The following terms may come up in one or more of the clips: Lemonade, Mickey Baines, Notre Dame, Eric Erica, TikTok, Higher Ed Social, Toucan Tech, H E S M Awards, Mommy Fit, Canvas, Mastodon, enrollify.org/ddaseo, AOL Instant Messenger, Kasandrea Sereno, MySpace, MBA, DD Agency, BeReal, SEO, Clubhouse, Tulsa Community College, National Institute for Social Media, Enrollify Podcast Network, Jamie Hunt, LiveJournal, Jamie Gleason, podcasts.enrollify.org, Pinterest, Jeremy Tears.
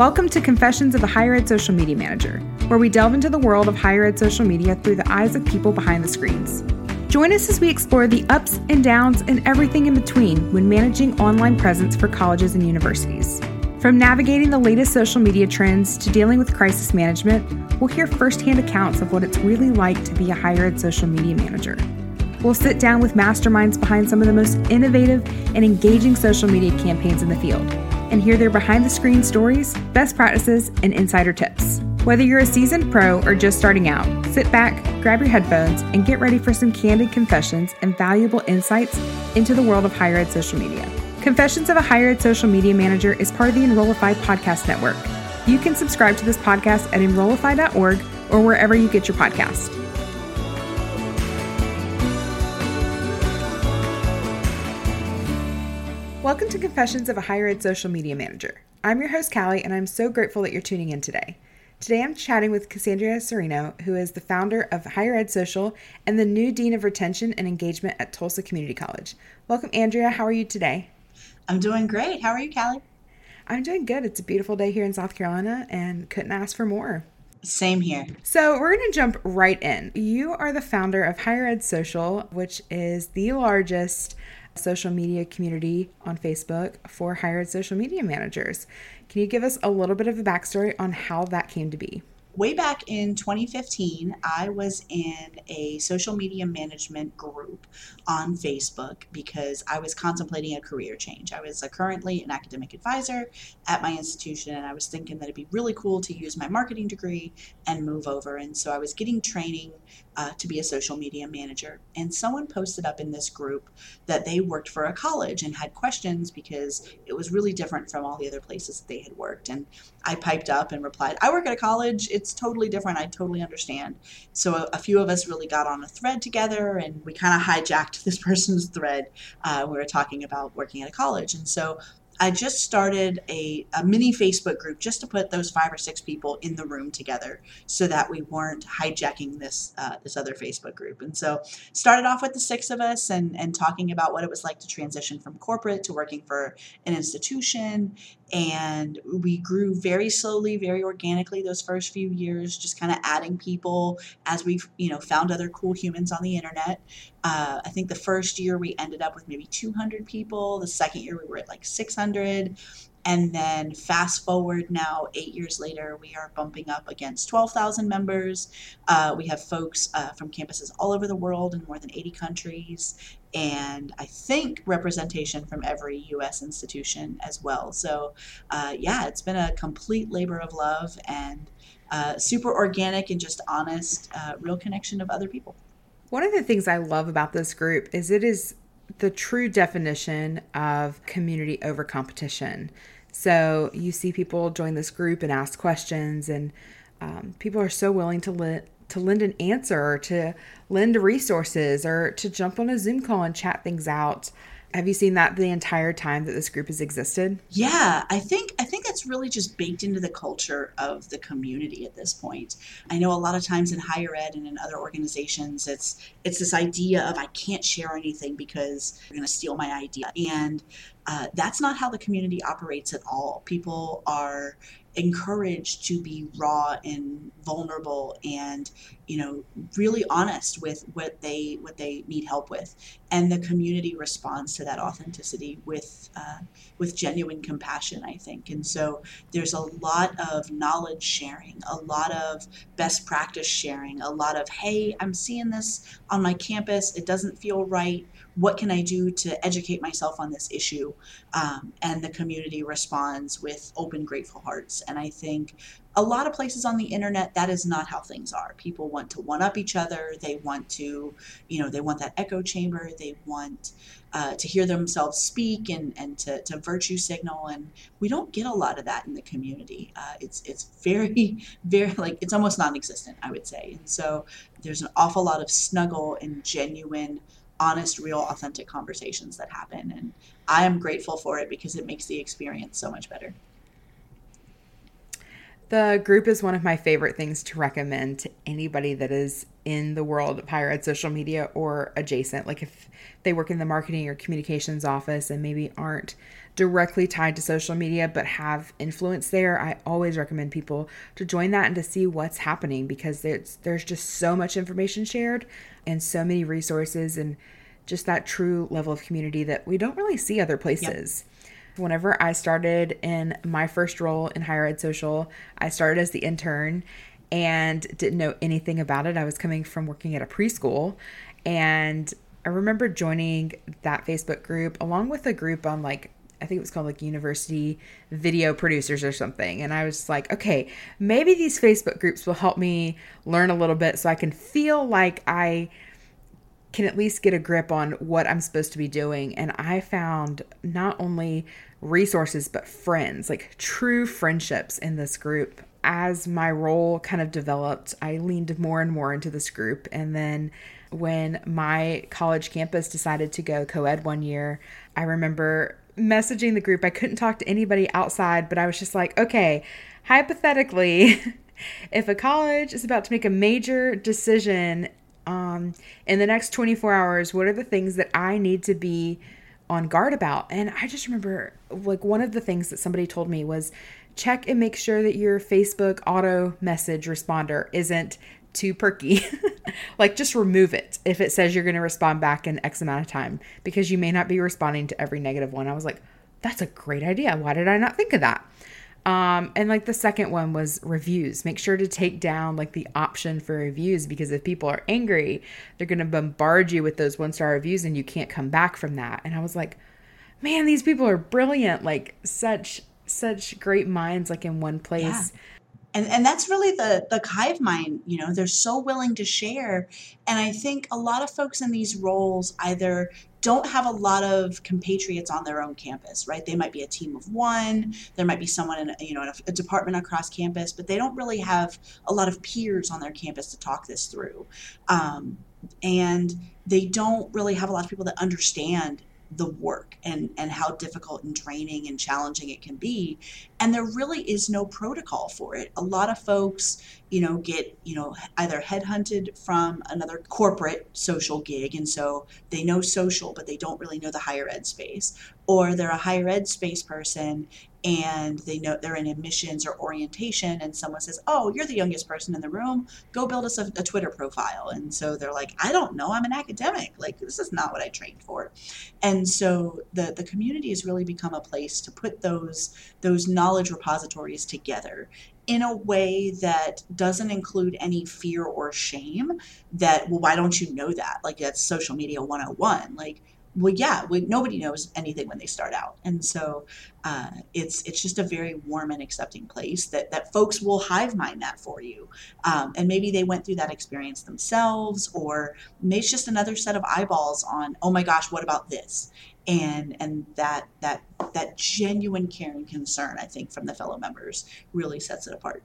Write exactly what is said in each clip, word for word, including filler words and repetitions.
Welcome to Confessions of a Higher Ed Social Media Manager, where we delve into the world of higher ed social media through the eyes of people behind the screens. Join us as we explore the ups and downs and everything in between when managing online presence for colleges and universities. From navigating the latest social media trends to dealing with crisis management, we'll hear firsthand accounts of what it's really like to be a higher ed social media manager. We'll sit down with masterminds behind some of the most innovative and engaging social media campaigns in the field and hear their behind-the-screen stories, best practices, and insider tips. Whether you're a seasoned pro or just starting out, sit back, grab your headphones, and get ready for some candid confessions and valuable insights into the world of higher ed social media. Confessions of a Higher Ed Social Media Manager is part of the Enrollify Podcast Network. You can subscribe to this podcast at enrollify dot org or wherever you get your podcast. Welcome to Confessions of a Higher Ed Social Media Manager. I'm your host, Callie, and I'm so grateful that you're tuning in today. Today I'm chatting with Kasandrea Sereno, who is the founder of Higher Ed Social and the new Dean of Retention and Engagement at Tulsa Community College. Welcome, Andrea. How are you today? I'm doing great. How are you, Callie? I'm doing good. It's a beautiful day here in South Carolina and couldn't ask for more. Same here. So we're going to jump right in. You are the founder of Higher Ed Social, which is the largest social media community on Facebook for higher ed social media managers. Can you give us a little bit of a backstory on how that came to be? Way back in twenty fifteen, I was in a social media management group on Facebook because I was contemplating a career change. I was currently an academic advisor at my institution, and I was thinking that it'd be really cool to use my marketing degree and move over. And so I was getting training uh, to be a social media manager. And someone posted up in this group that they worked for a college and had questions because it was really different from all the other places that they had worked. And I piped up and replied, I work at a college. It's It's totally different. I totally understand. So a, a few of us really got on a thread together, and we kind of hijacked this person's thread. Uh, we were talking about working at a college. And so I just started a, a mini Facebook group just to put those five or six people in the room together so that we weren't hijacking this uh, this other Facebook group. And so started off with the six of us and, and talking about what it was like to transition from corporate to working for an institution. And we grew very slowly, very organically those first few years, just kind of adding people as we've, you know, found other cool humans on the internet. Uh, I think the first year we ended up with maybe two hundred people. The second year we were at like six hundred. And then fast forward now, eight years later, we are bumping up against twelve thousand members. Uh, we have folks uh, from campuses all over the world in more than eighty countries. And I think representation from every U S institution as well. So uh, yeah, it's been a complete labor of love and uh, super organic and just honest, uh, real connection of other people. One of the things I love about this group is it is the true definition of community over competition. So you see people join this group and ask questions, and um, people are so willing to li- to lend an answer or to lend resources or to jump on a Zoom call and chat things out. Have you seen that the entire time that this group has existed? Yeah, I think I think that's really just baked into the culture of the community at this point. I know a lot of times in higher ed and in other organizations, it's it's this idea of I can't share anything because you're going to steal my idea. And uh, that's not how the community operates at all. People are encouraged to be raw and vulnerable and, you know, really honest with what they what they need help with. And the community responds to that authenticity with uh, with genuine compassion, I think. And so there's a lot of knowledge sharing, a lot of best practice sharing, a lot of, hey, I'm seeing this on my campus. It doesn't feel right. What can I do to educate myself on this issue? Um, and the community responds with open, grateful hearts. And I think a lot of places on the internet, that is not how things are. People want to one-up each other. They want to, you know, they want that echo chamber. They want uh, to hear themselves speak and, and to, to virtue signal. And we don't get a lot of that in the community. Uh, it's it's very, very, like, it's almost non-existent, I would say. And so there's an awful lot of snuggle and genuine, honest, real, authentic conversations that happen. And I am grateful for it because it makes the experience so much better. The group is one of my favorite things to recommend to anybody that is in the world of higher ed social media or adjacent. Like if they work in the marketing or communications office and maybe aren't directly tied to social media but have influence there, I always recommend people to join that and to see what's happening, because there's, there's just so much information shared and so many resources and just that true level of community that we don't really see other places. Yep. Whenever I started in my first role in Higher Ed Social, I started as the intern and didn't know anything about it. I was coming from working at a preschool, and I remember joining that Facebook group along with a group on like, I think it was called like University Video Producers or something. And I was like, okay, maybe these Facebook groups will help me learn a little bit so I can feel like I can at least get a grip on what I'm supposed to be doing. And I found not only resources, but friends, like true friendships in this group. As my role kind of developed, I leaned more and more into this group. And then when my college campus decided to go co-ed one year, I remember messaging the group. I couldn't talk to anybody outside, but I was just like, okay, hypothetically, if a college is about to make a major decision Um, in the next twenty-four hours, what are the things that I need to be on guard about? And I just remember like one of the things that somebody told me was check and make sure that your Facebook auto message responder isn't too perky. Like just remove it if it says you're going to respond back in X amount of time, because you may not be responding to every negative one. I was like, that's a great idea. Why did I not think of that? Um, and like the second one was reviews. Make sure to take down like the option for reviews, because if people are angry, they're going to bombard you with those one-star reviews and you can't come back from that. And I was like, man, these people are brilliant. Like such, such great minds, like in one place. Yeah. And and that's really the, the hive mind, you know, they're so willing to share. And I think a lot of folks in these roles either don't have a lot of compatriots on their own campus, right? They might be a team of one, there might be someone in, a, you know, in a, a department across campus, but they don't really have a lot of peers on their campus to talk this through. Um, and they don't really have a lot of people that understand the work and, and how difficult and draining and challenging it can be. And there really is no protocol for it. A lot of folks, you know, get, you know, either headhunted from another corporate social gig. And so they know social, but they don't really know the higher ed space, or they're a higher ed space person and they know they're in admissions or orientation. And someone says, oh, you're the youngest person in the room. Go build us a, a Twitter profile. And so they're like, I don't know. I'm an academic. Like, this is not what I trained for. And so the, the community has really become a place to put those, those knowledge repositories together in a way that doesn't include any fear or shame that, well, why don't you know that? Like, that's social media one oh one. Like, well, yeah, we, nobody knows anything when they start out. And so uh, it's it's just a very warm and accepting place that, that folks will hive mind that for you. Um, and maybe they went through that experience themselves, or maybe it's just another set of eyeballs on, oh my gosh, what about this? And and that that that genuine care and concern, I think, from the fellow members really sets it apart.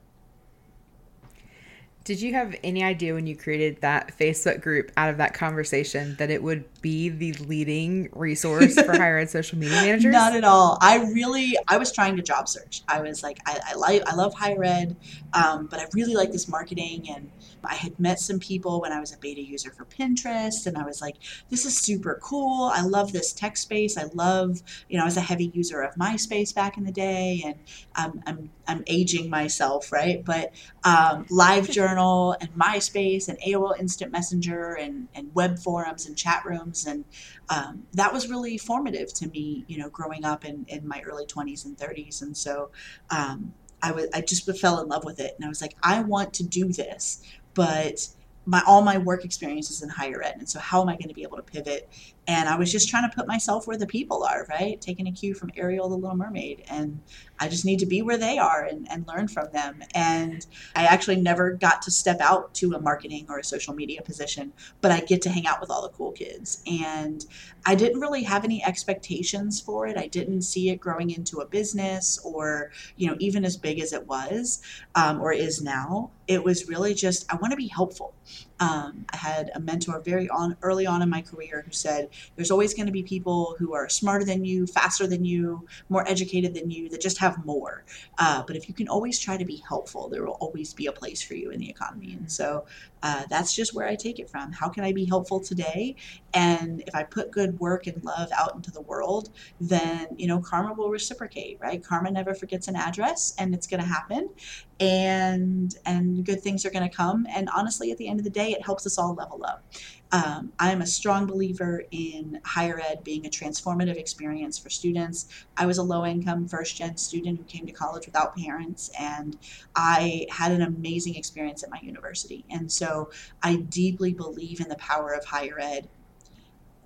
Did you have any idea when you created that Facebook group out of that conversation that it would be the leading resource for higher ed social media managers? Not at all. I really, I was trying to job search. I was like, I, I like, I love higher ed, um, but I really like this marketing. And I had met some people when I was a beta user for Pinterest, and I was like, this is super cool. I love this tech space. I love, you know, I was a heavy user of MySpace back in the day, and I'm, I'm, I'm aging myself, right? But um, LiveJournal and MySpace and A O L Instant Messenger and, and web forums and chat rooms. And um, that was really formative to me, you know, growing up in, in my early twenties and thirties. And so um, I was, I just fell in love with it. And I was like, I want to do this, but my, all my work experience is in higher ed. And so how am I going to be able to pivot? And I was just trying to put myself where the people are, right? Taking a cue from Ariel, the Little Mermaid. And I just need to be where they are and, and learn from them. And I actually never got to step out to a marketing or a social media position, but I get to hang out with all the cool kids. And I didn't really have any expectations for it. I didn't see it growing into a business or, you know, even as big as it was um, or is now. It was really just, I want to be helpful. Um, I had a mentor very on early on in my career who said, There's always going to be people who are smarter than you, faster than you, more educated than you, that just have more. Uh, but if you can always try to be helpful, there will always be a place for you in the economy. And so uh, that's just where I take it from. How can I be helpful today? And if I put good work and love out into the world, then, you know, karma will reciprocate, right? Karma never forgets an address, and it's going to happen. And and good things are going to come. And honestly, at the end of the day, it helps us all level up. Um, I'm a strong believer in higher ed being a transformative experience for students. I was a low-income first-gen student who came to college without parents, and I had an amazing experience at my university. And so I deeply believe in the power of higher ed.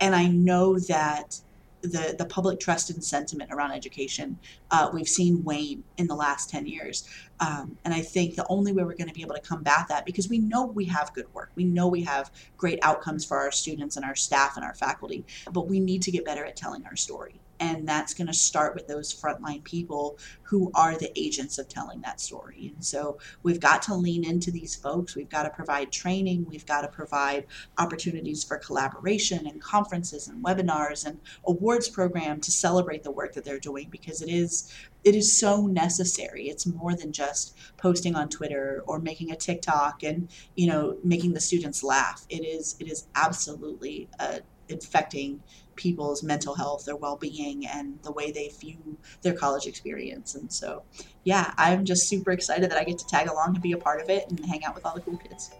And I know that the the public trust and sentiment around education, uh, we've seen wane in the last ten years. Um, and I think the only way we're going to be able to combat that, because we know we have good work, we know we have great outcomes for our students and our staff and our faculty, but we need to get better at telling our story. And that's going to start with those frontline people who are the agents of telling that story. And so we've got to lean into these folks. We've got to provide training. We've got to provide opportunities for collaboration and conferences and webinars and awards program to celebrate the work that they're doing, because it is it is so necessary. It's more than just posting on Twitter or making a TikTok and, you know, making the students laugh. It is it is absolutely a infecting people's mental health, their well-being, and the way they view their college experience. And so, yeah, I'm just super excited that I get to tag along and be a part of it and hang out with all the cool kids.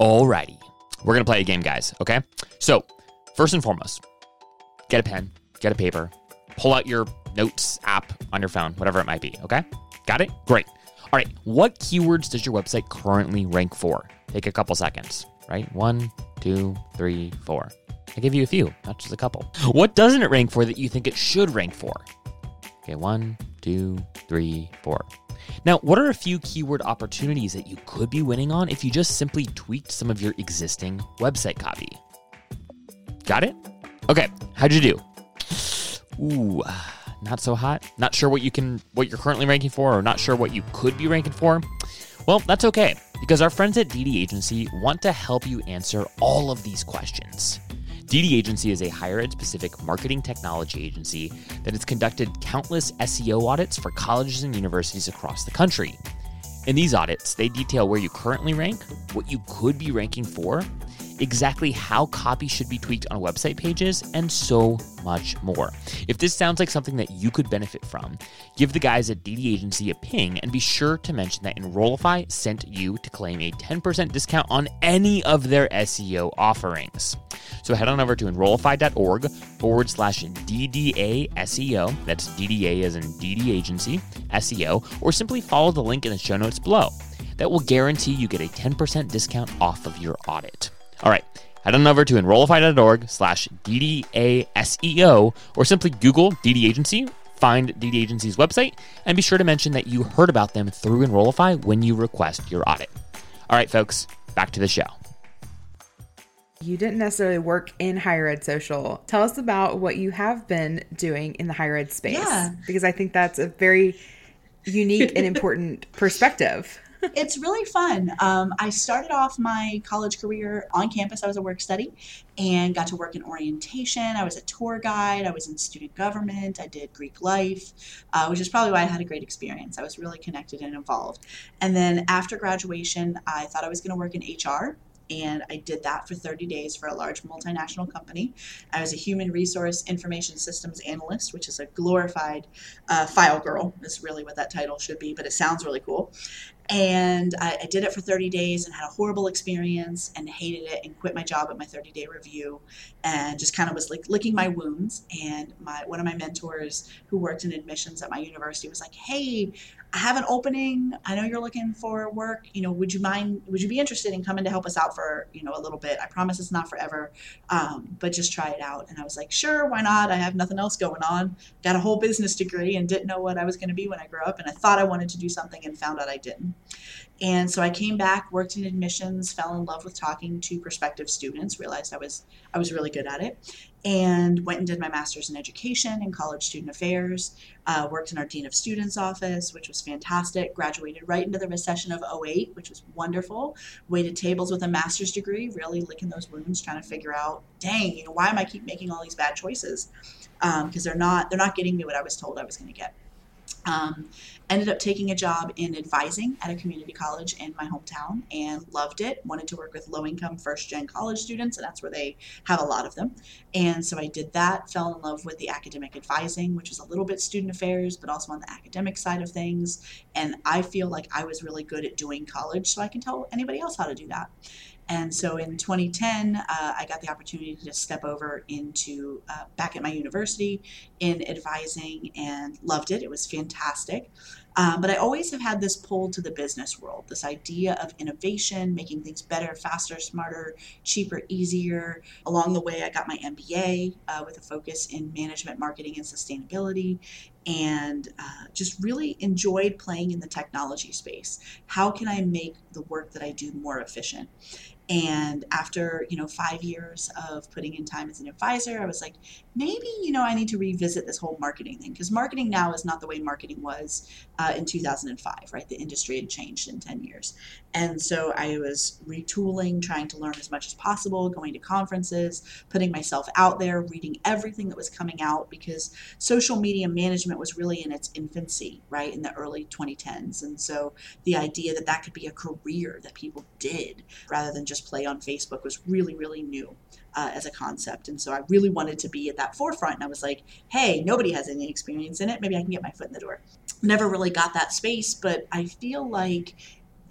Alrighty, we're going to play a game, guys, okay? So, first and foremost, get a pen, get a paper, pull out your notes app on your phone, whatever it might be, okay? Got it? Great. All right, what keywords does your website currently rank for? Take a couple seconds. Right? One, two, three, four. I give you a few, not just a couple. What doesn't it rank for that you think it should rank for? Okay, one, two, three, four. Now, what are a few keyword opportunities that you could be winning on if you just simply tweaked some of your existing website copy? Got it? Okay, how'd you do? Ooh, not so hot. Not sure what you can, what you're currently ranking for, or not sure what you could be ranking for. Well, that's okay, because our friends at D D Agency want to help you answer all of these questions. D D Agency is a higher ed-specific marketing technology agency that has conducted countless S E O audits for colleges and universities across the country. In these audits, they detail where you currently rank, what you could be ranking for, exactly how copy should be tweaked on website pages, and so much more. If this sounds like something that you could benefit from, give the guys at D D Agency a ping and be sure to mention that Enrollify sent you to claim a ten percent discount on any of their S E O offerings. So head on over to enrollify dot org forward slash D D A S E O. That's D D A as in D D Agency, S E O, or simply follow the link in the show notes below. That will guarantee you get a ten percent discount off of your audit. All right, head on over to enrollify dot org slash D D A S E O or simply Google D D Agency, find D D Agency's website, and be sure to mention that you heard about them through Enrollify when you request your audit. All right, folks, back to the show. You didn't necessarily work in higher ed social. Tell us about what you have been doing in the higher ed space, yeah. because I think that's a very unique and important perspective. It's really fun. Um, I started off my college career on campus. I was a work study and got to work in orientation. I was a tour guide. I was in student government. I did Greek life, uh, which is probably why I had a great experience. I was really connected and involved. And then after graduation, I thought I was going to work in H R. And I did that for thirty days for a large multinational company. I was a human resource information systems analyst, which is a glorified uh, file girl, is really what that title should be, but it sounds really cool. And I, I did it for thirty days and had a horrible experience and hated it and quit my job at my thirty-day review and just kind of was like licking my wounds. And my one of my mentors who worked in admissions at my university was like, hey, I have an opening. I know you're looking for work. You know, would you mind, would you be interested in coming to help us out for, you know, a little bit? I promise it's not forever, um, but just try it out. And I was like, sure, why not? I have nothing else going on. Got a whole business degree and didn't know what I was going to be when I grew up. And I thought I wanted to do something and found out I didn't. And so I came back, worked in admissions, fell in love with talking to prospective students, realized I was I was really good at it. and went and did my master's in education and college student affairs, uh, worked in our dean of students office, which was fantastic, graduated right into the recession of oh eight, which was wonderful, waited tables with a master's degree, really licking those wounds, trying to figure out, dang, you know, why am I keep making all these bad choices? Um, because they're not, they're not getting me what I was told I was going to get. Um, ended up taking a job in advising at a community college in my hometown and loved it. Wanted to work with low-income first-gen college students, and that's where they have a lot of them. And so I did that, fell in love with the academic advising, which is a little bit student affairs, but also on the academic side of things. And I feel like I was really good at doing college, so I can tell anybody else how to do that. And so in twenty ten, uh, I got the opportunity to step over into uh, back at my university in advising and loved it. It was fantastic. Um, but I always have had this pull to the business world, this idea of innovation, making things better, faster, smarter, cheaper, easier. Along the way, I got my M B A uh, with a focus in management, marketing, and sustainability, and uh, just really enjoyed playing in the technology space. How can I make the work that I do more efficient? And after, you know, five years of putting in time as an advisor, I was like, maybe, you know, I need to revisit this whole marketing thing, because marketing now is not the way marketing was uh, in two thousand five, right? The industry had changed in ten years. And so I was retooling, trying to learn as much as possible, going to conferences, putting myself out there, reading everything that was coming out, because social media management was really in its infancy, right? In the early twenty tens. And so the idea that that could be a career that people did rather than just play on Facebook was really, really new uh, as a concept. And so I really wanted to be at that forefront. And I was like, hey, nobody has any experience in it. Maybe I can get my foot in the door. Never really got that space, but I feel like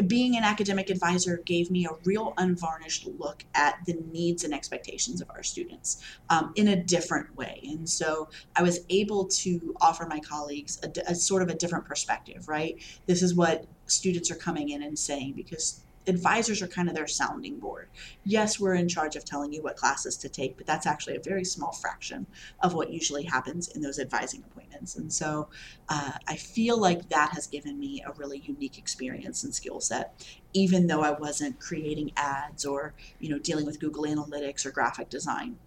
being an academic advisor gave me a real unvarnished look at the needs and expectations of our students um, in a different way. And so I was able to offer my colleagues a, a sort of a different perspective, right? This is what students are coming in and saying, because advisors are kind of their sounding board. Yes, we're in charge of telling you what classes to take, but that's actually a very small fraction of what usually happens in those advising appointments. And so uh, I feel like that has given me a really unique experience and skill set, even though I wasn't creating ads or, you know, dealing with Google Analytics or graphic design.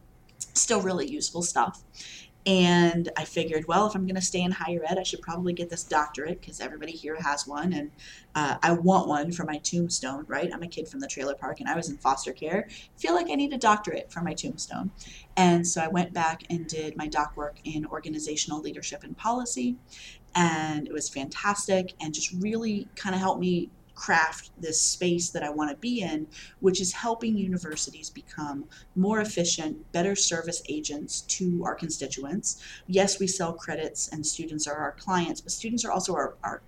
Still really useful stuff. And I figured, well, if I'm going to stay in higher ed, I should probably get this doctorate, because everybody here has one. And uh, I want one for my tombstone, right? I'm a kid from the trailer park and I was in foster care. I feel like I need a doctorate for my tombstone. And so I went back and did my doc work in organizational leadership and policy. And it was fantastic and just really kind of helped me craft this space that I want to be in, which is helping universities become more efficient, better service agents to our constituents. Yes, we sell credits and students are our clients, but students are also our, our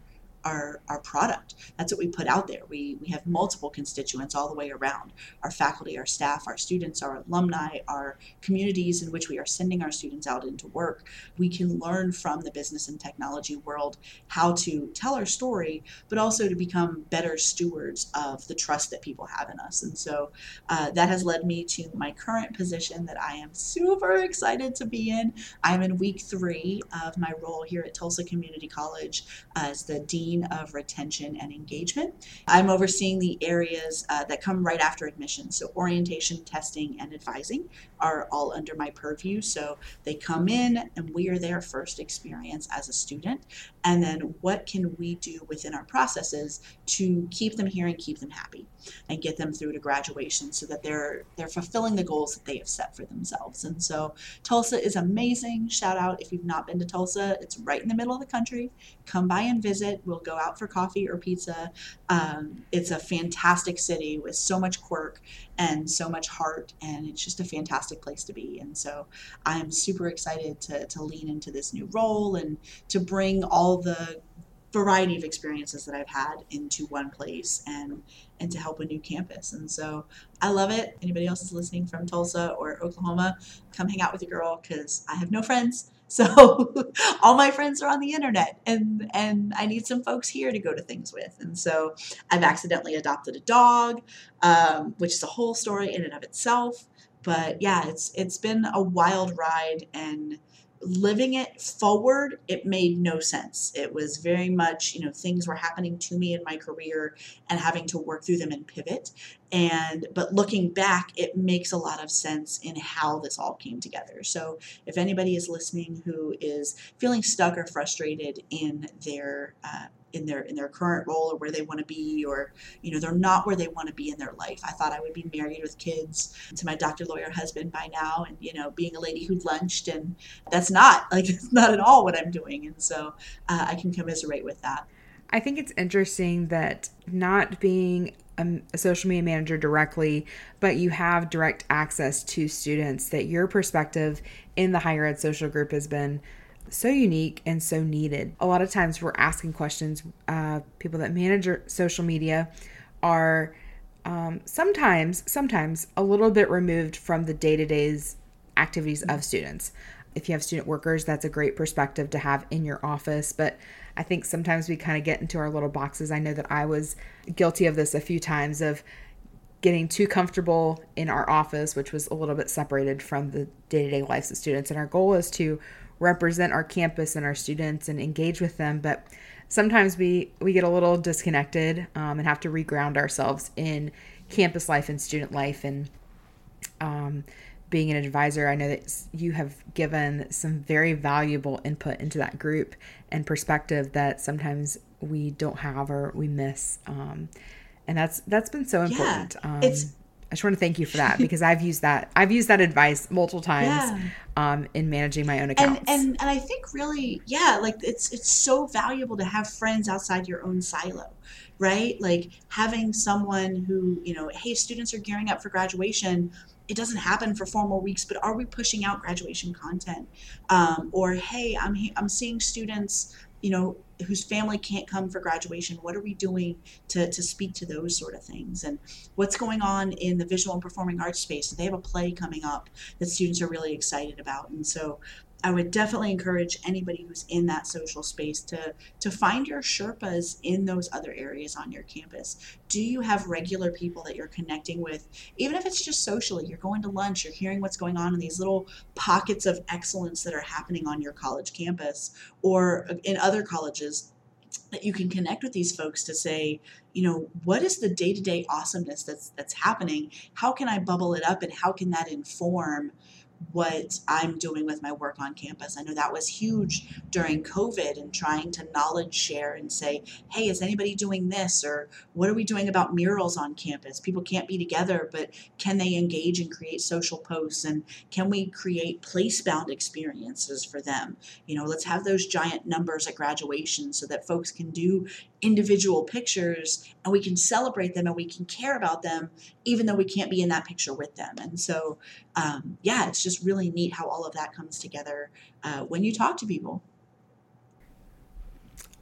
Our, our product. That's what we put out there. We we have multiple constituents all the way around. Our faculty, our staff, our students, our alumni, our communities in which we are sending our students out into work. We can learn from the business and technology world how to tell our story, but also to become better stewards of the trust that people have in us. And so uh, that has led me to my current position that I am super excited to be in. I'm in week three of my role here at Tulsa Community College as the Dean of Retention and Engagement. I'm overseeing the areas uh, that come right after admissions. So orientation, testing, and advising are all under my purview. So they come in and we are their first experience as a student. And then what can we do within our processes to keep them here and keep them happy and get them through to graduation so that they're they're fulfilling the goals that they have set for themselves. And so Tulsa is amazing. Shout out if you've not been to Tulsa. It's right in the middle of the country. Come by and visit. We'll go out for coffee or pizza. Um, it's a fantastic city with so much quirk and so much heart, and it's just a fantastic place to be. And so I'm super excited to, to lean into this new role and to bring all the variety of experiences that I've had into one place and and to help a new campus. And so I love it. Anybody else is listening from Tulsa or Oklahoma, come hang out with your girl, because I have no friends. So all my friends are on the internet, and, and I need some folks here to go to things with. And so I've accidentally adopted a dog, um, which is a whole story in and of itself. But yeah, it's it's been a wild ride, and living it forward, it made no sense. It was very much, you know, things were happening to me in my career and having to work through them and pivot. And, but looking back, it makes a lot of sense in how this all came together. So if anybody is listening who is feeling stuck or frustrated in their, uh, in their, in their current role or where they want to be, or, you know, they're not where they want to be in their life. I thought I would be married with kids to my doctor, lawyer, husband by now. And, you know, being a lady who lunched, and that's not like, it's not at all what I'm doing. And so uh, I can commiserate with that. I think it's interesting that not being a, a social media manager directly, but you have direct access to students, that your perspective in the higher ed social group has been so unique and so needed. A lot of times we're asking questions. Uh, people that manage social media are um, sometimes, sometimes a little bit removed from the day-to-day's activities of students. If you have student workers, that's a great perspective to have in your office. But I think sometimes we kind of get into our little boxes. I know that I was guilty of this a few times, of getting too comfortable in our office, which was a little bit separated from the day-to-day lives of students. And our goal is to represent our campus and our students and engage with them. But sometimes we, we get a little disconnected um, and have to reground ourselves in campus life and student life. And um, being an advisor, I know that you have given some very valuable input into that group and perspective that sometimes we don't have or we miss. Um, and that's that's been so important. Yeah, um, it's- I just want to thank you for that, because I've used that. I've used that advice multiple times yeah. um, in managing my own accounts. And, and and I think really, yeah, like it's it's so valuable to have friends outside your own silo, right? Like having someone who, you know, hey, students are gearing up for graduation. It doesn't happen for four more weeks, but are we pushing out graduation content? Um, or hey, I'm I'm seeing students, you know, whose family can't come for graduation. What are we doing to, to speak to those sort of things? And what's going on in the visual and performing arts space? They have a play coming up that students are really excited about. And so I would definitely encourage anybody who's in that social space to, to find your Sherpas in those other areas on your campus. Do you have regular people that you're connecting with? Even if it's just socially, you're going to lunch, you're hearing what's going on in these little pockets of excellence that are happening on your college campus or in other colleges, that you can connect with these folks to say, you know, what is the day-to-day awesomeness that's that's happening? How can I bubble it up, and how can that inform what I'm doing with my work on campus? I know that was huge during COVID, and trying to knowledge share and say, hey, is anybody doing this? Or what are we doing about murals on campus? People can't be together, but can they engage and create social posts? And can we create place-bound experiences for them? You know, let's have those giant numbers at graduation so that folks can do individual pictures, and we can celebrate them, and we can care about them, even though we can't be in that picture with them. And so, um, yeah, it's just really neat how all of that comes together uh, when you talk to people.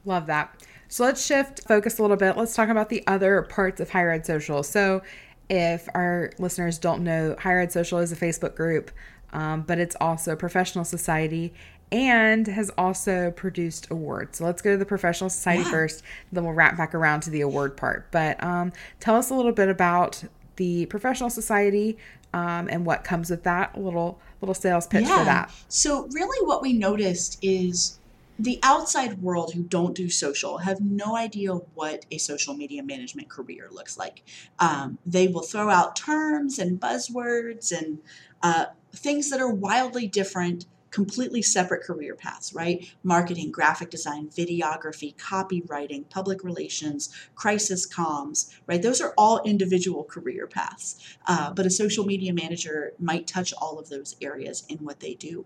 Love that. So let's shift focus a little bit. Let's talk about the other parts of Higher Ed Social. So if our listeners don't know, Higher Ed Social is a Facebook group, um, but it's also a professional society, and has also produced awards. So let's go to the professional society yeah. first, then we'll wrap back around to the award part. But um, tell us a little bit about the professional society um, and what comes with that, a little, little sales pitch yeah. for that. So really what we noticed is the outside world who don't do social have no idea what a social media management career looks like. Um, they will throw out terms and buzzwords and uh, things that are wildly different, completely separate career paths, right? Marketing, graphic design, videography, copywriting, public relations, crisis comms, right? Those are all individual career paths. Uh, but a social media manager might touch all of those areas in what they do.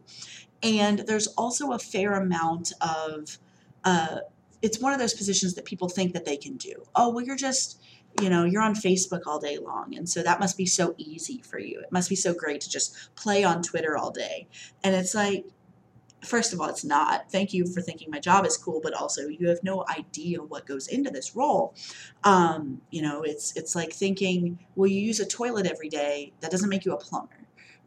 And there's also a fair amount of, uh, it's one of those positions that people think that they can do. Oh, well, you're just, you know, you're on Facebook all day long, and so that must be so easy for you. It must be so great to just play on Twitter all day. And it's like, first of all, it's not. Thank you for thinking my job is cool, but also you have no idea what goes into this role. Um, you know, it's it's like thinking, well, you use a toilet every day. That doesn't make you a plumber.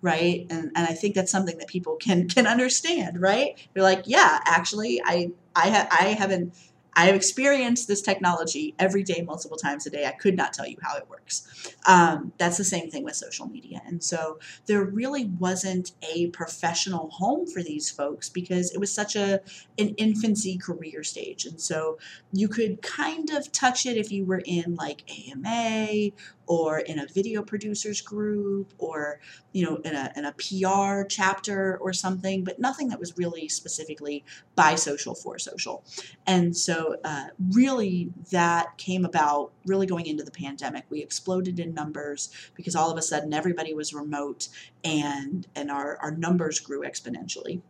Right. And and I think that's something that people can can understand. Right. They're like, yeah, actually, I I ha- I haven't. I have experienced this technology every day, multiple times a day. I could not tell you how it works. Um, that's the same thing with social media. And so there really wasn't a professional home for these folks because it was such a an infancy career stage. And so you could kind of touch it if you were in like A M A or in a video producers group or, you know, in a, in a P R chapter or something, but nothing that was really specifically by social for social. And so uh, really that came about really going into the pandemic. We exploded in numbers because all of a sudden everybody was remote and, and our, our numbers grew exponentially.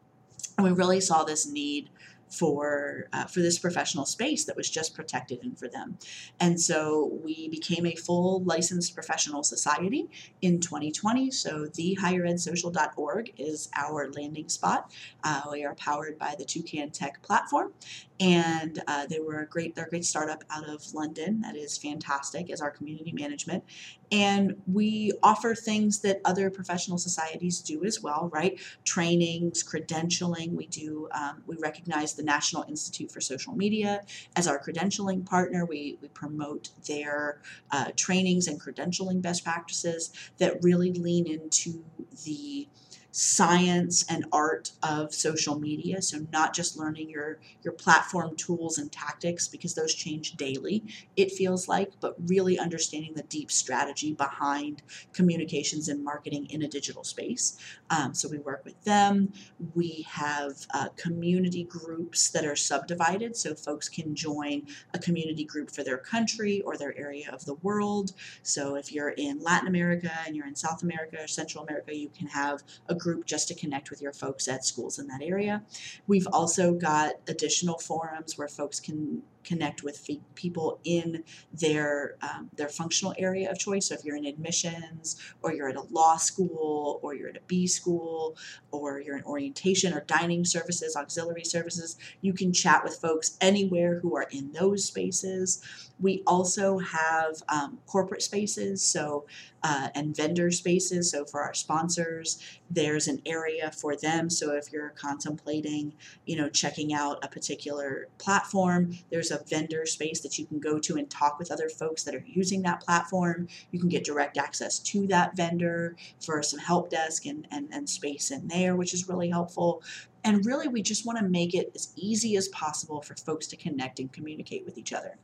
And we really saw this need for uh, for this professional space that was just protected and for them. And so we became a full licensed professional society in twenty twenty. So the higher ed social dot org is our landing spot. Uh, we are powered by the Toucan Tech platform. And uh, they were a great, they're a great startup out of London that is fantastic as our community management. And we offer things that other professional societies do as well, right? Trainings, credentialing. We do, um, we recognize the National Institute for Social Media as our credentialing partner. We, we promote their uh, trainings and credentialing best practices that really lean into the science and art of social media. So not just learning your, your platform tools and tactics, because those change daily, it feels like, but really understanding the deep strategy behind communications and marketing in a digital space. Um, so we work with them. We have uh, community groups that are subdivided, so folks can join a community group for their country or their area of the world. So if you're in Latin America and you're in South America or Central America, you can have a group just to connect with your folks at schools in that area. We've also got additional forums where folks can connect with f- people in their um, their functional area of choice. So if you're in admissions, or you're at a law school, or you're at a B school, or you're in orientation or dining services, auxiliary services, you can chat with folks anywhere who are in those spaces. We also have um, corporate spaces, so uh, and vendor spaces. So for our sponsors, there's an area for them. So if you're contemplating, you know, checking out a particular platform, there's a vendor space that you can go to and talk with other folks that are using that platform. You can get direct access to that vendor for some help desk and, and, and space in there, which is really helpful. And really, we just want to make it as easy as possible for folks to connect and communicate with each other.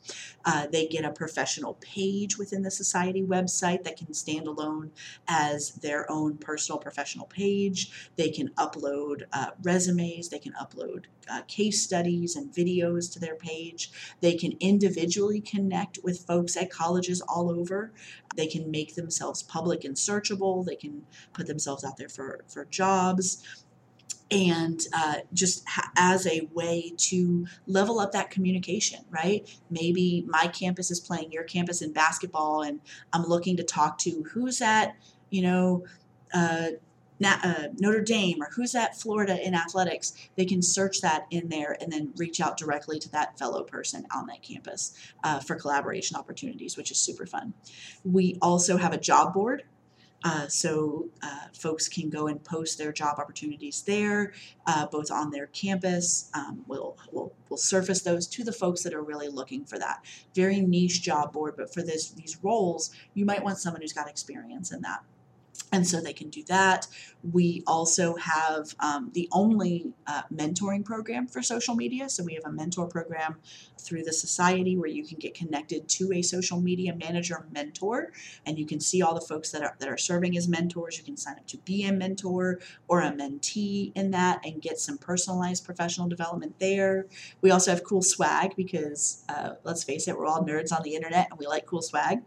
Uh, they get a professional page within the society website that can stand alone as their own personal professional page. They can upload uh, resumes. They can upload uh, case studies and videos to their page. They can individually connect with folks at colleges all over. They can make themselves public and searchable. They can put themselves out there for, for jobs. And uh, just ha- as a way to level up that communication, right? Maybe my campus is playing your campus in basketball, and I'm looking to talk to who's at, you know, uh, Na- uh, Notre Dame, or who's at Florida in athletics. They can search that in there and then reach out directly to that fellow person on that campus uh, for collaboration opportunities, which is super fun. We also have a job board. Uh, so uh, folks can go and post their job opportunities there, uh, both on their campus. Um, we'll, we'll we'll surface those to the folks that are really looking for that. Very niche job board, but for this these roles, you might want someone who's got experience in that. And so they can do that. We also have um, the only uh, mentoring program for social media. So we have a mentor program through the society where you can get connected to a social media manager mentor, and you can see all the folks that are that are serving as mentors. You can sign up to be a mentor or a mentee in that and get some personalized professional development there. We also have cool swag because uh, let's face it, we're all nerds on the internet and we like cool swag.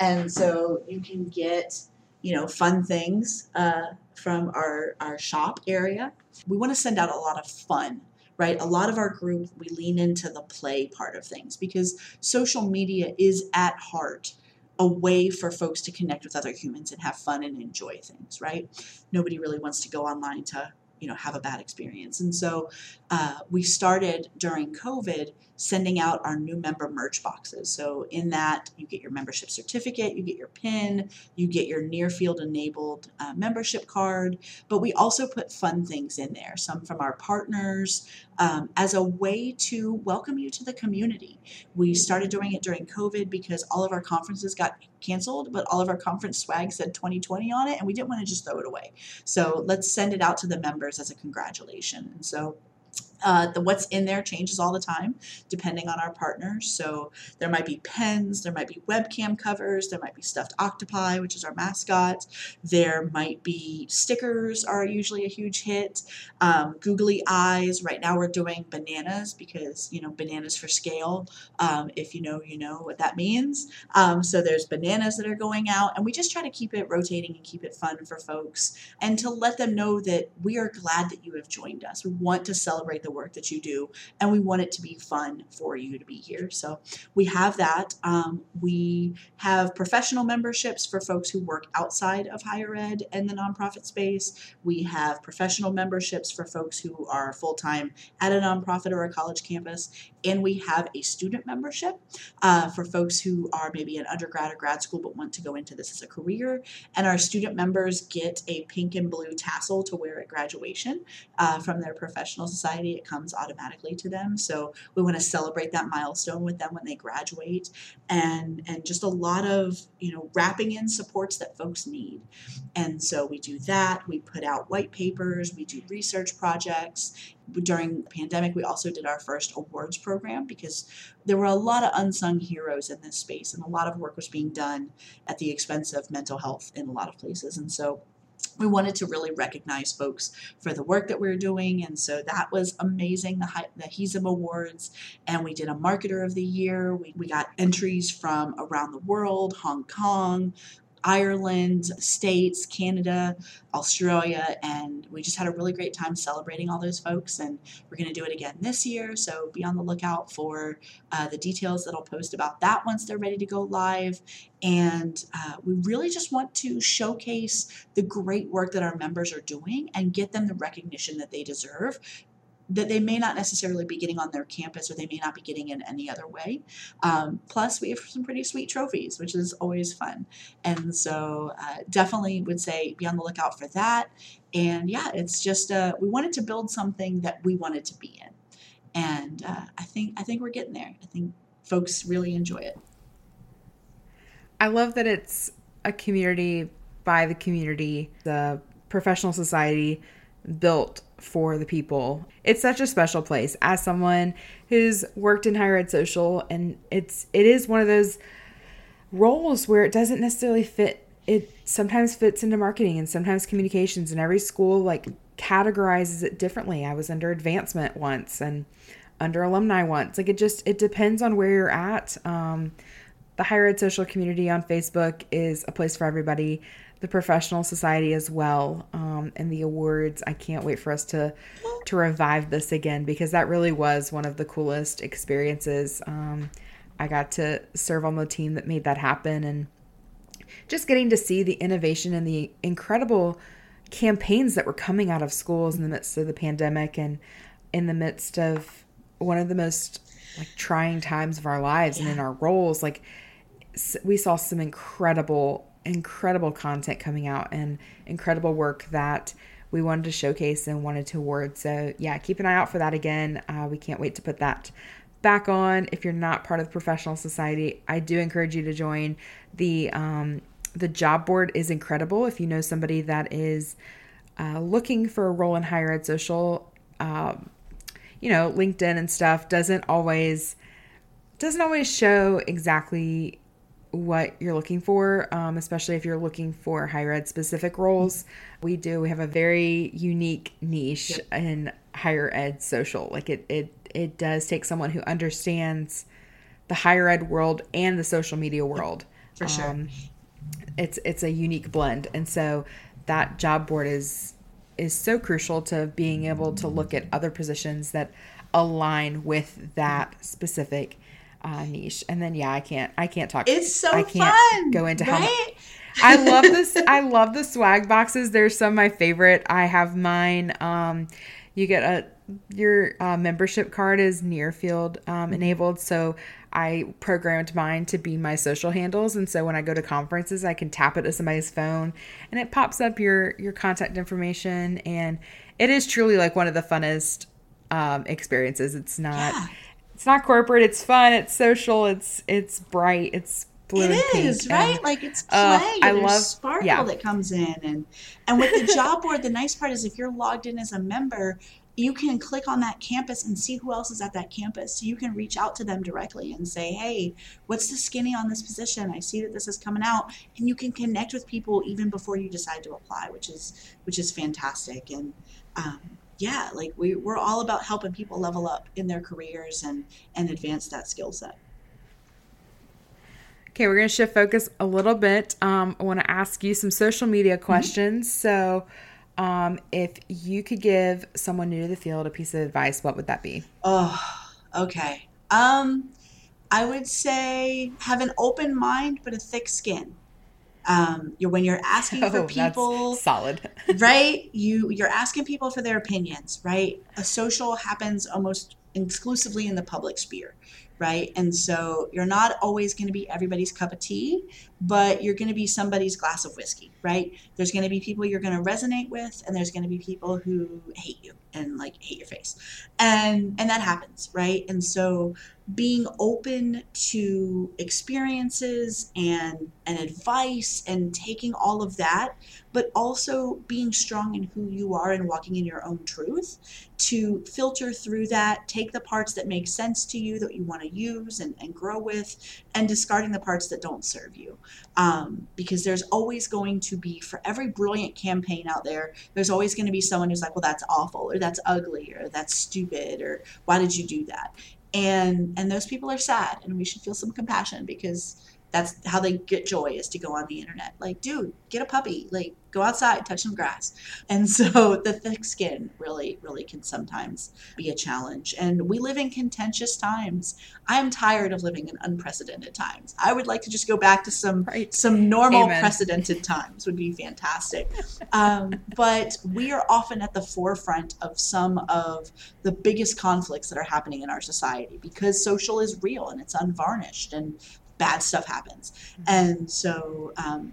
And so you can get, you know, fun things uh, from our, our shop area. We want to send out a lot of fun, right? A lot of our group, we lean into the play part of things because social media is at heart a way for folks to connect with other humans and have fun and enjoy things, right? Nobody really wants to go online to, you know, have a bad experience. And so uh, we started during COVID sending out our new member merch boxes. So in that, you get your membership certificate, you get your pin, you get your near field enabled uh, membership card, but we also put fun things in there, some from our partners, um, as a way to welcome you to the community. We started doing it during COVID because all of our conferences got canceled, but all of our conference swag said twenty twenty on it, and we didn't want to just throw it away. So let's send it out to the members as a congratulation. And so Uh, the what's in there changes all the time depending on our partners. So there might be pens, there might be webcam covers, there might be stuffed octopi, which is our mascot. There might be stickers are usually a huge hit. Um, googly eyes. Right now we're doing bananas because, you know, bananas for scale. Um, if you know, you know what that means. Um, so there's bananas that are going out, and we just try to keep it rotating and keep it fun for folks and to let them know that we are glad that you have joined us. We want to celebrate the work that you do, and we want it to be fun for you to be here. So we have that. Um, we have professional memberships for folks who work outside of higher ed and the nonprofit space. We have professional memberships for folks who are full-time at a nonprofit or a college campus, and we have a student membership uh, for folks who are maybe an undergrad or grad school but want to go into this as a career. And our student members get a pink and blue tassel to wear at graduation uh, from their professional society. It comes automatically to them. So we want to celebrate that milestone with them when they graduate, and, and just a lot of, you know, wrapping in supports that folks need. And so we do that. We put out white papers. We do research projects. During the pandemic, we also did our first awards program because there were a lot of unsung heroes in this space, and a lot of work was being done at the expense of mental health in a lot of places. And so we wanted to really recognize folks for the work that we were doing, and so that was amazing, the, the H E S M Awards, and we did a Marketer of the Year. We, we got entries from around the world, Hong Kong, Ireland, States, Canada, Australia, and we just had a really great time celebrating all those folks, and we're going to do it again this year, so be on the lookout for uh, the details that I'll post about that once they're ready to go live. And uh, we really just want to showcase the great work that our members are doing and get them the recognition that they deserve, that they may not necessarily be getting on their campus, or they may not be getting in any other way. Um, plus, we have some pretty sweet trophies, which is always fun. And so uh, definitely would say be on the lookout for that. And yeah, it's just uh, we wanted to build something that we wanted to be in. And uh, I think I think we're getting there. I think folks really enjoy it. I love that it's a community by the community, the professional society built for the people. It's such a special place. As someone who's worked in higher ed social, and it's it is one of those roles where it doesn't necessarily fit. It sometimes fits into marketing and sometimes communications, and every school like categorizes it differently. I was under advancement once and under alumni once. Like it just it depends on where you're at. Um, the higher ed social community on Facebook is a place for everybody. The professional society as well, um, and the awards. I can't wait for us to to revive this again, because that really was one of the coolest experiences. Um, I got to serve on the team that made that happen, and just getting to see the innovation and the incredible campaigns that were coming out of schools in the midst of the pandemic and in the midst of one of the most like trying times of our lives yeah. and in our roles. Like we saw some incredible incredible content coming out and incredible work that we wanted to showcase and wanted to award. So yeah, keep an eye out for that again. Uh, we can't wait to put that back on. If you're not part of the professional society, I do encourage you to join. The, um, the job board is incredible. If you know somebody that is uh, looking for a role in higher ed social, um, you know, LinkedIn and stuff doesn't always, doesn't always show exactly what you're looking for, um, especially if you're looking for higher ed specific roles. We do. We have a very unique niche yep. in higher ed social. Like it, it, it does take someone who understands the higher ed world and the social media world. For sure. Um, it's, it's a unique blend. And so that job board is, is so crucial to being able to look at other positions that align with that specific Uh, niche. And then yeah, I can't I can't talk it's so I can't fun, go into right? how I love this I love the swag boxes. They're some of my favorite. I have mine. Um you get a your uh, membership card is near field um, enabled, so I programmed mine to be my social handles, and so when I go to conferences I can tap it to somebody's phone and it pops up your your contact information, and it is truly like one of the funnest um, experiences. It's not, yeah. it's not corporate. It's fun. It's social. It's, it's bright. It's blue. It and is pink, right. And, like it's play. Uh, and I there's love sparkle yeah. that comes in. And, and with the job board, the nice part is if you're logged in as a member, you can click on that campus and see who else is at that campus. So you can reach out to them directly and say, hey, what's the skinny on this position? I see that this is coming out. And you can connect with people even before you decide to apply, which is which is fantastic. And um, yeah, like we, we're all about helping people level up in their careers and, and advance that skill set. Okay, we're going to shift focus a little bit. Um, I want to ask you some social media questions. Mm-hmm. So Um, if you could give someone new to the field a piece of advice, what would that be? Oh, okay. Um, I would say have an open mind, but a thick skin. Um, you're, when you're asking oh, for people, that's solid, right? You, you're asking people for their opinions, right? A social happens almost exclusively in the public sphere, right? And so you're not always going to be everybody's cup of tea, but you're going to be somebody's glass of whiskey, right? There's going to be people you're going to resonate with, and there's going to be people who hate you and like hate your face. And and that happens, right? And so being open to experiences and, and advice and taking all of that, but also being strong in who you are and walking in your own truth to filter through that, take the parts that make sense to you that you want to use and, and grow with, and discarding the parts that don't serve you. Um, because there's always going to be, for every brilliant campaign out there, there's always going to be someone who's like, well, that's awful, or that's ugly, or that's stupid, or why did you do that? And and those people are sad, and we should feel some compassion, because that's how they get joy, is to go on the internet. Like, dude, get a puppy, like go outside, touch some grass. And so the thick skin really, really can sometimes be a challenge. And we live in contentious times. I'm tired of living in unprecedented times. I would like to just go back to some, right. some normal Amen. Precedented times would be fantastic. Um, but we are often at the forefront of some of the biggest conflicts that are happening in our society, because social is real and it's unvarnished, and bad stuff happens. And so um,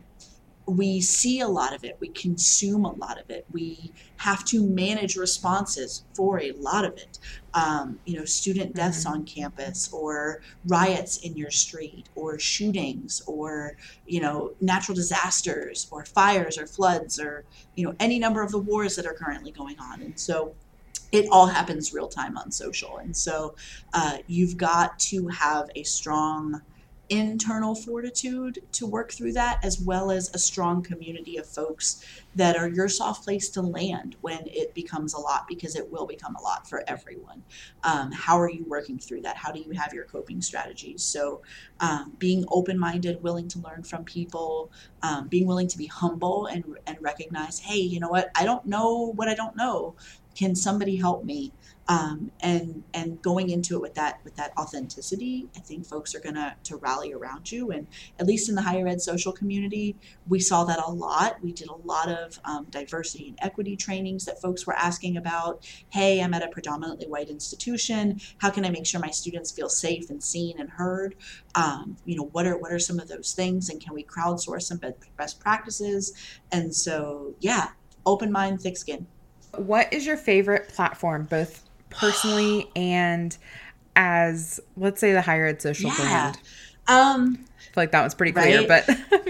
we see a lot of it. We consume a lot of it. We have to manage responses for a lot of it. Um, you know, student deaths mm-hmm. on campus, or riots in your street, or shootings, or, you know, natural disasters, or fires, or floods, or, you know, any number of the wars that are currently going on. And so it all happens real time on social. And so uh, you've got to have a strong internal fortitude to work through that, as well as a strong community of folks that are your soft place to land when it becomes a lot, because it will become a lot for everyone. Um, how are you working through that? How do you have your coping strategies? So um, being open-minded, willing to learn from people, um, being willing to be humble and, and recognize, hey, you know what? I don't know what I don't know. Can somebody help me? Um, and and going into it with that with that authenticity, I think folks are gonna to rally around you. And at least in the higher ed social community, we saw that a lot. We did a lot of um, diversity and equity trainings that folks were asking about. Hey, I'm at a predominantly white institution. How can I make sure my students feel safe and seen and heard? Um, you know, what are what are some of those things? And can we crowdsource some best practices? And so, yeah, open mind, thick skin. What is your favorite platform, both personally and as, let's say, the higher ed social yeah. brand? Um, I feel like that one's pretty clear, right? But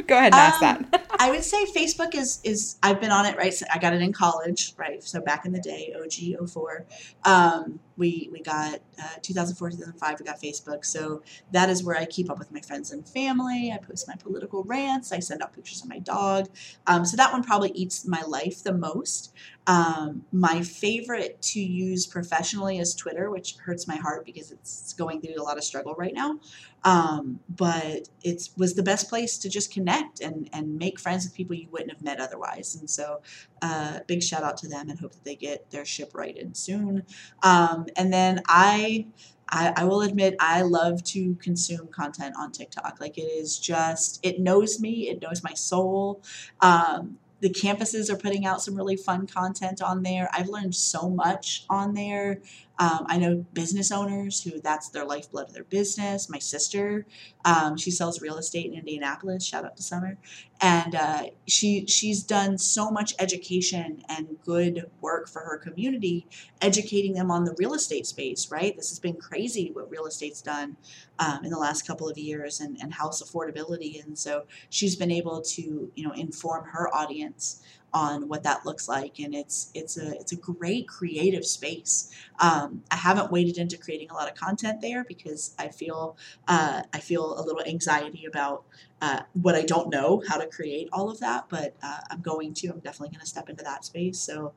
go ahead and ask um, that. I would say Facebook is, is I've been on it, right? So I got it in college, right? So back in the day, oh four, um, we, we got uh, two thousand four, two thousand five, we got Facebook. So that is where I keep up with my friends and family. I post my political rants. I send out pictures of my dog. Um, so that one probably eats my life the most. Um, my favorite to use professionally is Twitter, which hurts my heart because it's going through a lot of struggle right now. Um, but it was the best place to just connect and, and make friends with people you wouldn't have met otherwise. And so uh, big shout out to them, and hope that they get their ship righted soon. Um, and then I... I, I will admit I love to consume content on TikTok. Like, it is just, it knows me, it knows my soul. Um, the campuses are putting out some really fun content on there. I've learned so much on there. Um, I know business owners who that's their lifeblood of their business. My sister, um, she sells real estate in Indianapolis. Shout out to Summer. And uh, she she's done so much education and good work for her community, educating them on the real estate space, right? This has been crazy what real estate's done um, in the last couple of years and, and house affordability. And so she's been able to, you know, inform her audience on what that looks like, and it's it's a it's a great creative space. Um, I haven't waded into creating a lot of content there because I feel uh, I feel a little anxiety about uh, what I don't know how to create all of that. But uh, I'm going to. I'm definitely going to step into that space. So,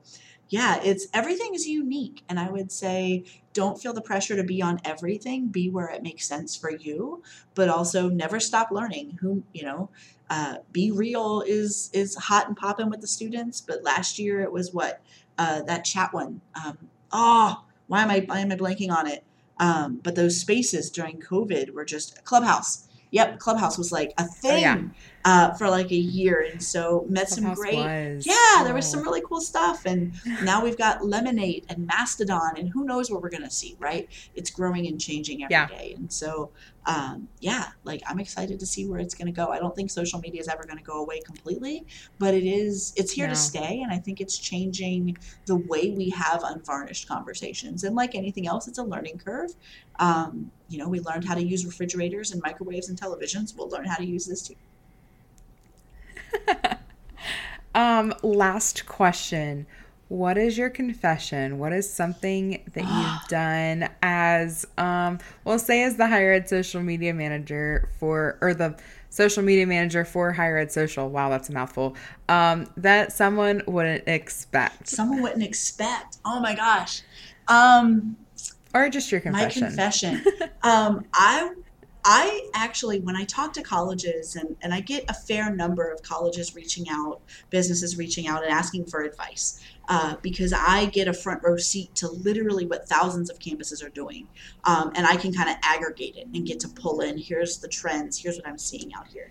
yeah, it's everything is unique, and I would say don't feel the pressure to be on everything. Be where it makes sense for you, but also never stop learning. Who you know. Uh, BeReal is is hot and popping with the students, but last year it was what uh, that chat one. Um, oh, why am I why am I blanking on it? Um, but those spaces during COVID were just Clubhouse. Yep, Clubhouse was like a thing oh, yeah. uh, for like a year, and so met Clubhouse some great. Was. Yeah, there was some really cool stuff, and now we've got Lemonade and Mastodon, and who knows what we're gonna see, right? It's growing and changing every yeah. day, and so. Um, yeah, like I'm excited to see where it's going to go. I don't think social media is ever going to go away completely, but it is, it's here no. to stay. And I think it's changing the way we have unvarnished conversations. And like anything else, it's a learning curve. Um, you know, we learned how to use refrigerators and microwaves and televisions. We'll learn how to use this too. um, last question. What is your confession? What is something that you've done as, um, well, say as the higher ed social media manager for, or the social media manager for higher ed social. Wow, that's a mouthful. Um, that someone wouldn't expect. Someone wouldn't expect. Oh my gosh. Um, or just your confession. My confession. um, I. I actually, when I talk to colleges, and, and I get a fair number of colleges reaching out, businesses reaching out and asking for advice, uh, because I get a front row seat to literally what thousands of campuses are doing. Um, and I can kind of aggregate it and get to pull in, here's the trends, here's what I'm seeing out here.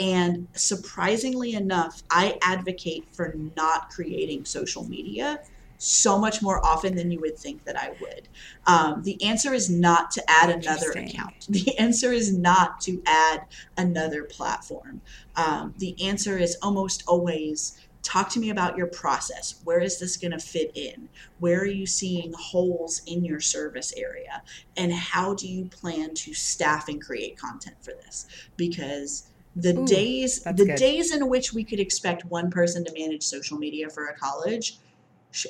And surprisingly enough, I advocate for not creating social media so much more often than you would think that I would. Um, the answer is not to add another account. The answer is not to add another platform. Um, the answer is almost always talk to me about your process. Where is this going to fit in? Where are you seeing holes in your service area? And how do you plan to staff and create content for this? Because The Ooh, days, the good. days in which we could expect one person to manage social media for a college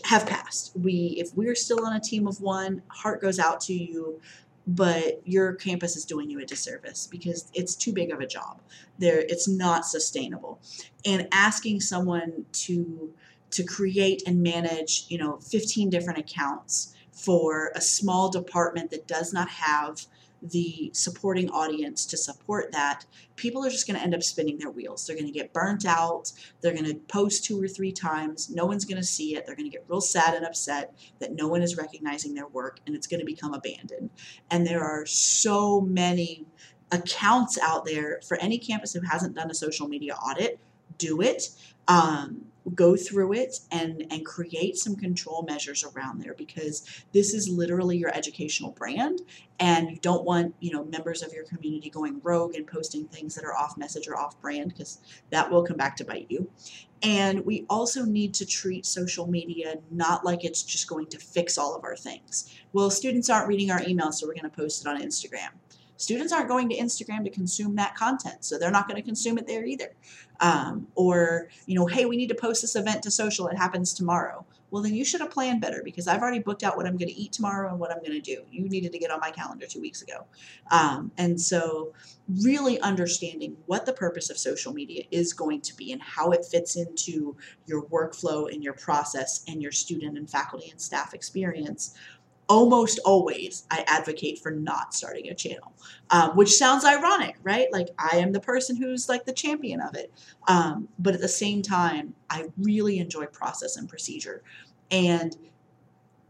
have passed. We, if we're still on a team of one, heart goes out to you, but your campus is doing you a disservice because it's too big of a job. There, it's not sustainable. And asking someone to to create and manage, you know, fifteen different accounts for a small department that does not have the supporting audience to support that, people are just going to end up spinning their wheels. They're going to get burnt out. They're going to post two or three times. No one's going to see it. They're going to get real sad and upset that no one is recognizing their work, and it's going to become abandoned. And there are so many accounts out there. For any campus who hasn't done a social media audit, do it. Um, go through it and, and create some control measures around there, because this is literally your educational brand, and you don't want, you know, members of your community going rogue and posting things that are off message or off brand, because that will come back to bite you. And we also need to treat social media not like it's just going to fix all of our things. Well, students aren't reading our emails, so we're going to post it on Instagram. Students aren't going to Instagram to consume that content, so they're not going to consume it there either. Um, or, you know, hey, we need to post this event to social. It happens tomorrow. Well, then you should have planned better, because I've already booked out what I'm going to eat tomorrow and what I'm going to do. You needed to get on my calendar two weeks ago. Um, and so really understanding what the purpose of social media is going to be and how it fits into your workflow and your process and your student and faculty and staff experience. Almost always, I advocate for not starting a channel, um, which sounds ironic, right? Like I am the person who's like the champion of it. Um, but at the same time, I really enjoy process and procedure. And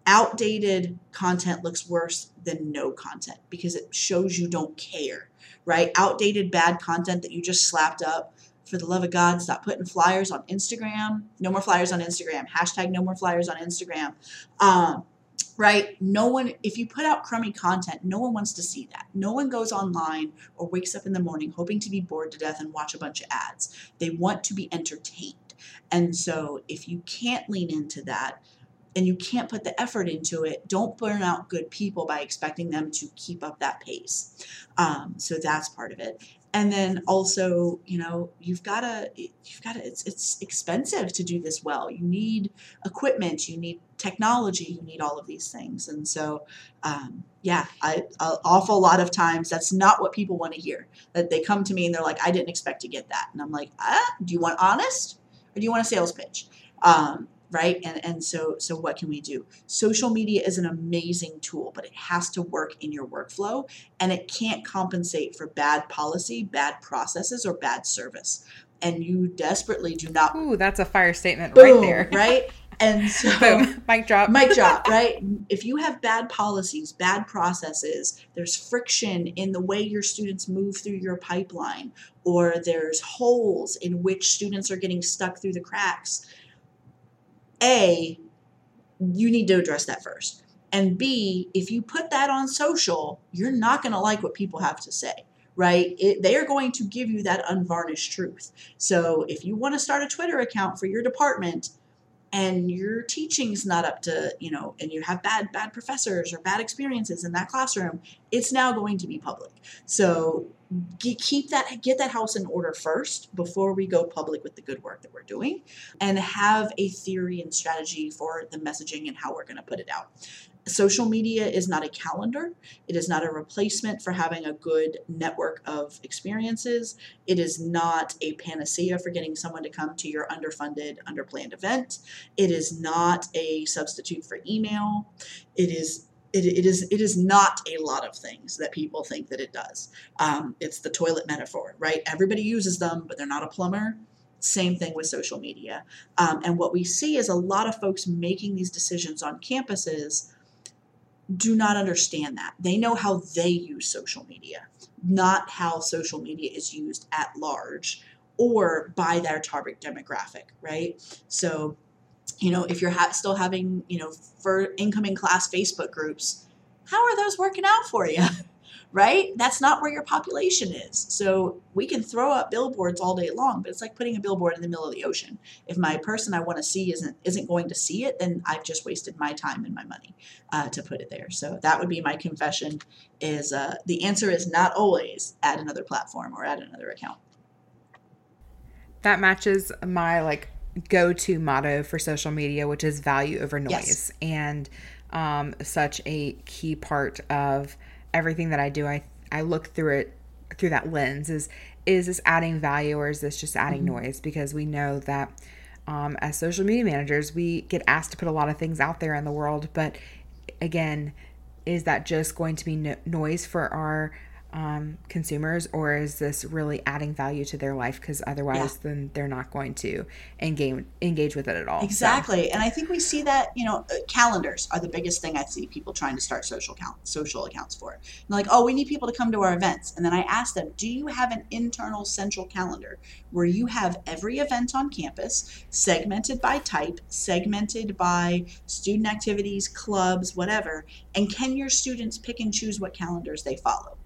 outdated content looks worse than no content, because it shows you don't care, right? Outdated bad content that you just slapped up. For the love of God, stop putting flyers on Instagram. No more flyers on Instagram. Hashtag no more flyers on Instagram. Um, right? No one, if you put out crummy content, no one wants to see that. No one goes online or wakes up in the morning hoping to be bored to death and watch a bunch of ads. They want to be entertained. And so if you can't lean into that and you can't put the effort into it, don't burn out good people by expecting them to keep up that pace. Um, so that's part of it. And then also, you know, you've got to, you've got to, it's, it's expensive to do this well. You need equipment, you need technology, you need all of these things. And so, um, yeah, I, an awful lot of times that's not what people want to hear. That they come to me and they're like, I didn't expect to get that. And I'm like, ah, do you want honest or do you want a sales pitch? Um, right? And, and so, so what can we do? Social media is an amazing tool, but it has to work in your workflow, and it can't compensate for bad policy, bad processes, or bad service. And you desperately do not. Ooh, that's a fire statement. Boom, right there. Right? And so Boom. mic drop, mic drop, right? If you have bad policies, bad processes, there's friction in the way your students move through your pipeline, or there's holes in which students are getting stuck through the cracks. A, you need to address that first. And B, if you put that on social, you're not going to like what people have to say, right? It, they are going to give you that unvarnished truth. So if you want to start a Twitter account for your department and your teaching's not up to, you know, and you have bad, bad professors or bad experiences in that classroom, it's now going to be public. So keep that, get that house in order first before we go public with the good work that we're doing, and have a theory and strategy for the messaging and how we're going to put it out. Social media is not a calendar. It is not a replacement for having a good network of experiences. It is not a panacea for getting someone to come to your underfunded, underplanned event. It is not a substitute for email. It is It, it is it is not a lot of things that people think that it does. Um, it's the toilet metaphor, right? Everybody uses them, but they're not a plumber. Same thing with social media. Um, and what we see is a lot of folks making these decisions on campuses do not understand that. They know how they use social media, not how social media is used at large or by their target demographic, right? So, you know, if you're ha- still having, you know, for incoming class Facebook groups, how are those working out for you? Right? That's not where your population is. So we can throw up billboards all day long, but it's like putting a billboard in the middle of the ocean. If my person I want to see isn't isn't going to see it, then I've just wasted my time and my money uh, to put it there. So that would be my confession: is uh, the answer is not always add another platform or add another account. That matches my like. go-to motto for social media, which is value over noise. Yes. And um, such a key part of everything that I do. I I look through it through that lens is, is this adding value or is this just adding mm-hmm. noise? Because we know that um, as social media managers, we get asked to put a lot of things out there in the world. But again, is that just going to be no- noise for our um, consumers, or is this really adding value to their life? Because otherwise, yeah. then they're not going to engage engage with it at all. Exactly, so. And I think we see that, you know, calendars are the biggest thing I see people trying to start social count, social accounts for. And they're like, oh, we need people to come to our events, and then I ask them, do you have an internal central calendar where you have every event on campus segmented by type, segmented by student activities, clubs, whatever, and can your students pick and choose what calendars they follow?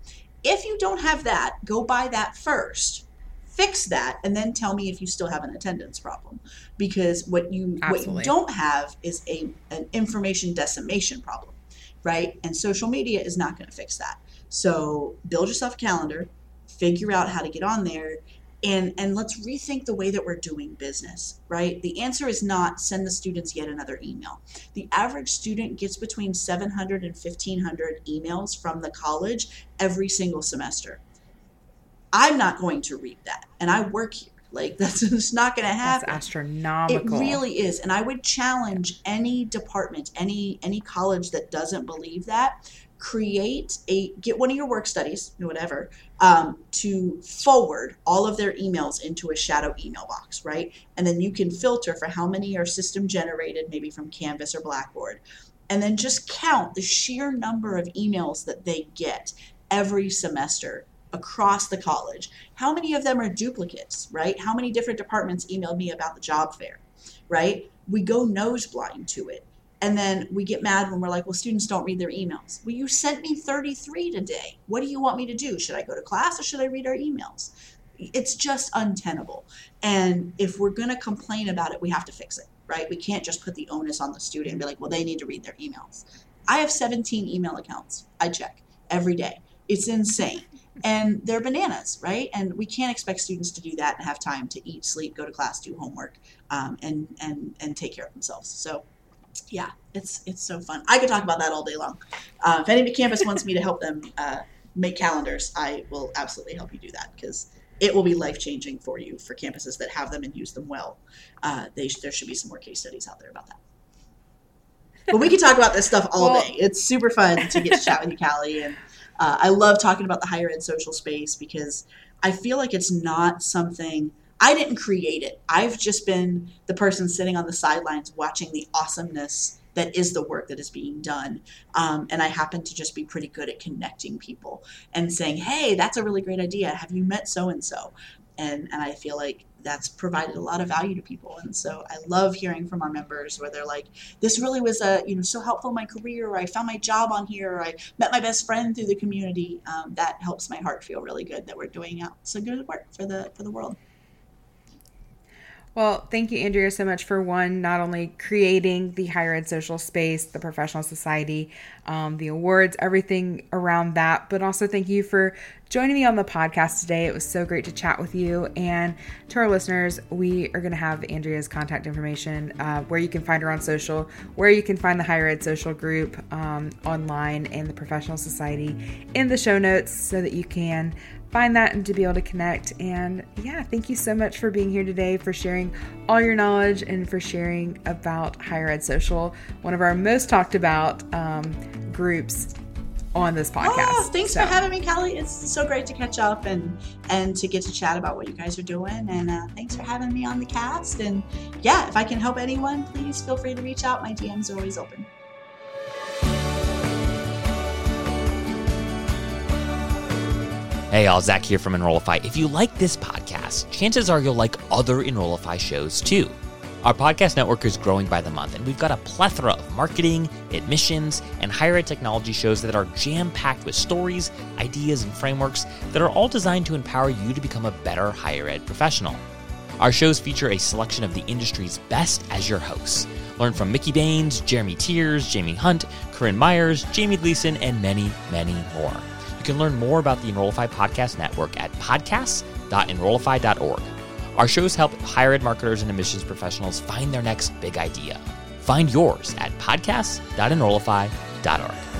If you don't have that, go buy that first, fix that, and then tell me if you still have an attendance problem. Because what you Absolutely. what you don't have is a an information decimation problem, right? And social media is not going to fix that. So build yourself a calendar, figure out how to get on there, and and let's rethink the way that we're doing business, right? The answer is not send the students yet another email. The average student gets between seven hundred and fifteen hundred emails from the college every single semester. I'm not going to read that, and I work here. Like, that's it's not going to happen. That's astronomical. It really is. And I would challenge any department, any any college that doesn't believe that. Create a, get one of your work studies, whatever, um, to forward all of their emails into a shadow email box, right? And then you can filter for how many are system generated, maybe from Canvas or Blackboard, and then just count the sheer number of emails that they get every semester across the college. How many of them are duplicates, right? How many different departments emailed me about the job fair, right? We go nose blind to it. And then we get mad when we're like, well, students don't read their emails. Well, you sent me thirty-three today. What do you want me to do? Should I go to class or should I read our emails? It's just untenable. And if we're going to complain about it, we have to fix it, right? We can't just put the onus on the student and be like, well, they need to read their emails. I have seventeen email accounts. I check every day. It's insane. And they're bananas, right? And we can't expect students to do that and have time to eat, sleep, go to class, do homework, um, and and and take care of themselves. So yeah, it's it's so fun. I could talk about that all day long. Uh, if any campus wants me to help them uh, make calendars, I will absolutely help you do that, because it will be life-changing for you, for campuses that have them and use them well. Uh, they there should be some more case studies out there about that. But we could talk about this stuff all well, day. It's super fun to get to chat with you, Callie, and Uh, I love talking about the higher ed social space, because I feel like it's not something – I didn't create it. I've just been the person sitting on the sidelines watching the awesomeness that is the work that is being done. Um, and I happen to just be pretty good at connecting people and saying, hey, that's a really great idea. Have you met so-and-so? And and I feel like that's provided a lot of value to people. And so I love hearing from our members where they're like, this really was a, you know, so helpful in my career, or I found my job on here, or I met my best friend through the community. Um, that helps my heart feel really good that we're doing out so good work for the for the world. Well, thank you, Andrea, so much for one, not only creating the higher ed social space, the professional society, um, the awards, everything around that, but also thank you for joining me on the podcast today. It was so great to chat with you. And to our listeners, we are going to have Andrea's contact information, uh, where you can find her on social, where you can find the higher ed social group um, online, and the professional society in the show notes, so that you can find that and to be able to connect. And yeah, thank you so much for being here today, for sharing all your knowledge, and for sharing about higher ed social, one of our most talked about um, groups on this podcast. Oh, thanks so. for having me, Callie. It's so great to catch up and and to get to chat about what you guys are doing. And uh, thanks for having me on the cast. And yeah, if I can help anyone, please feel free to reach out. My D Ms are always open. Hey, all, Zach here from Enrollify. If you like this podcast, chances are you'll like other Enrollify shows too. Our podcast network is growing by the month, and we've got a plethora of marketing, admissions, and higher ed technology shows that are jam-packed with stories, ideas, and frameworks that are all designed to empower you to become a better higher ed professional. Our shows feature a selection of the industry's best as your hosts. Learn from Mickey Baines, Jeremy Tears, Jamie Hunt, Corinne Myers, Jamie Gleason, and many, many more. You can learn more about the Enrollify Podcast Network at podcasts dot enrollify dot org. Our shows help higher ed marketers and admissions professionals find their next big idea. Find yours at podcasts dot enrollify dot org.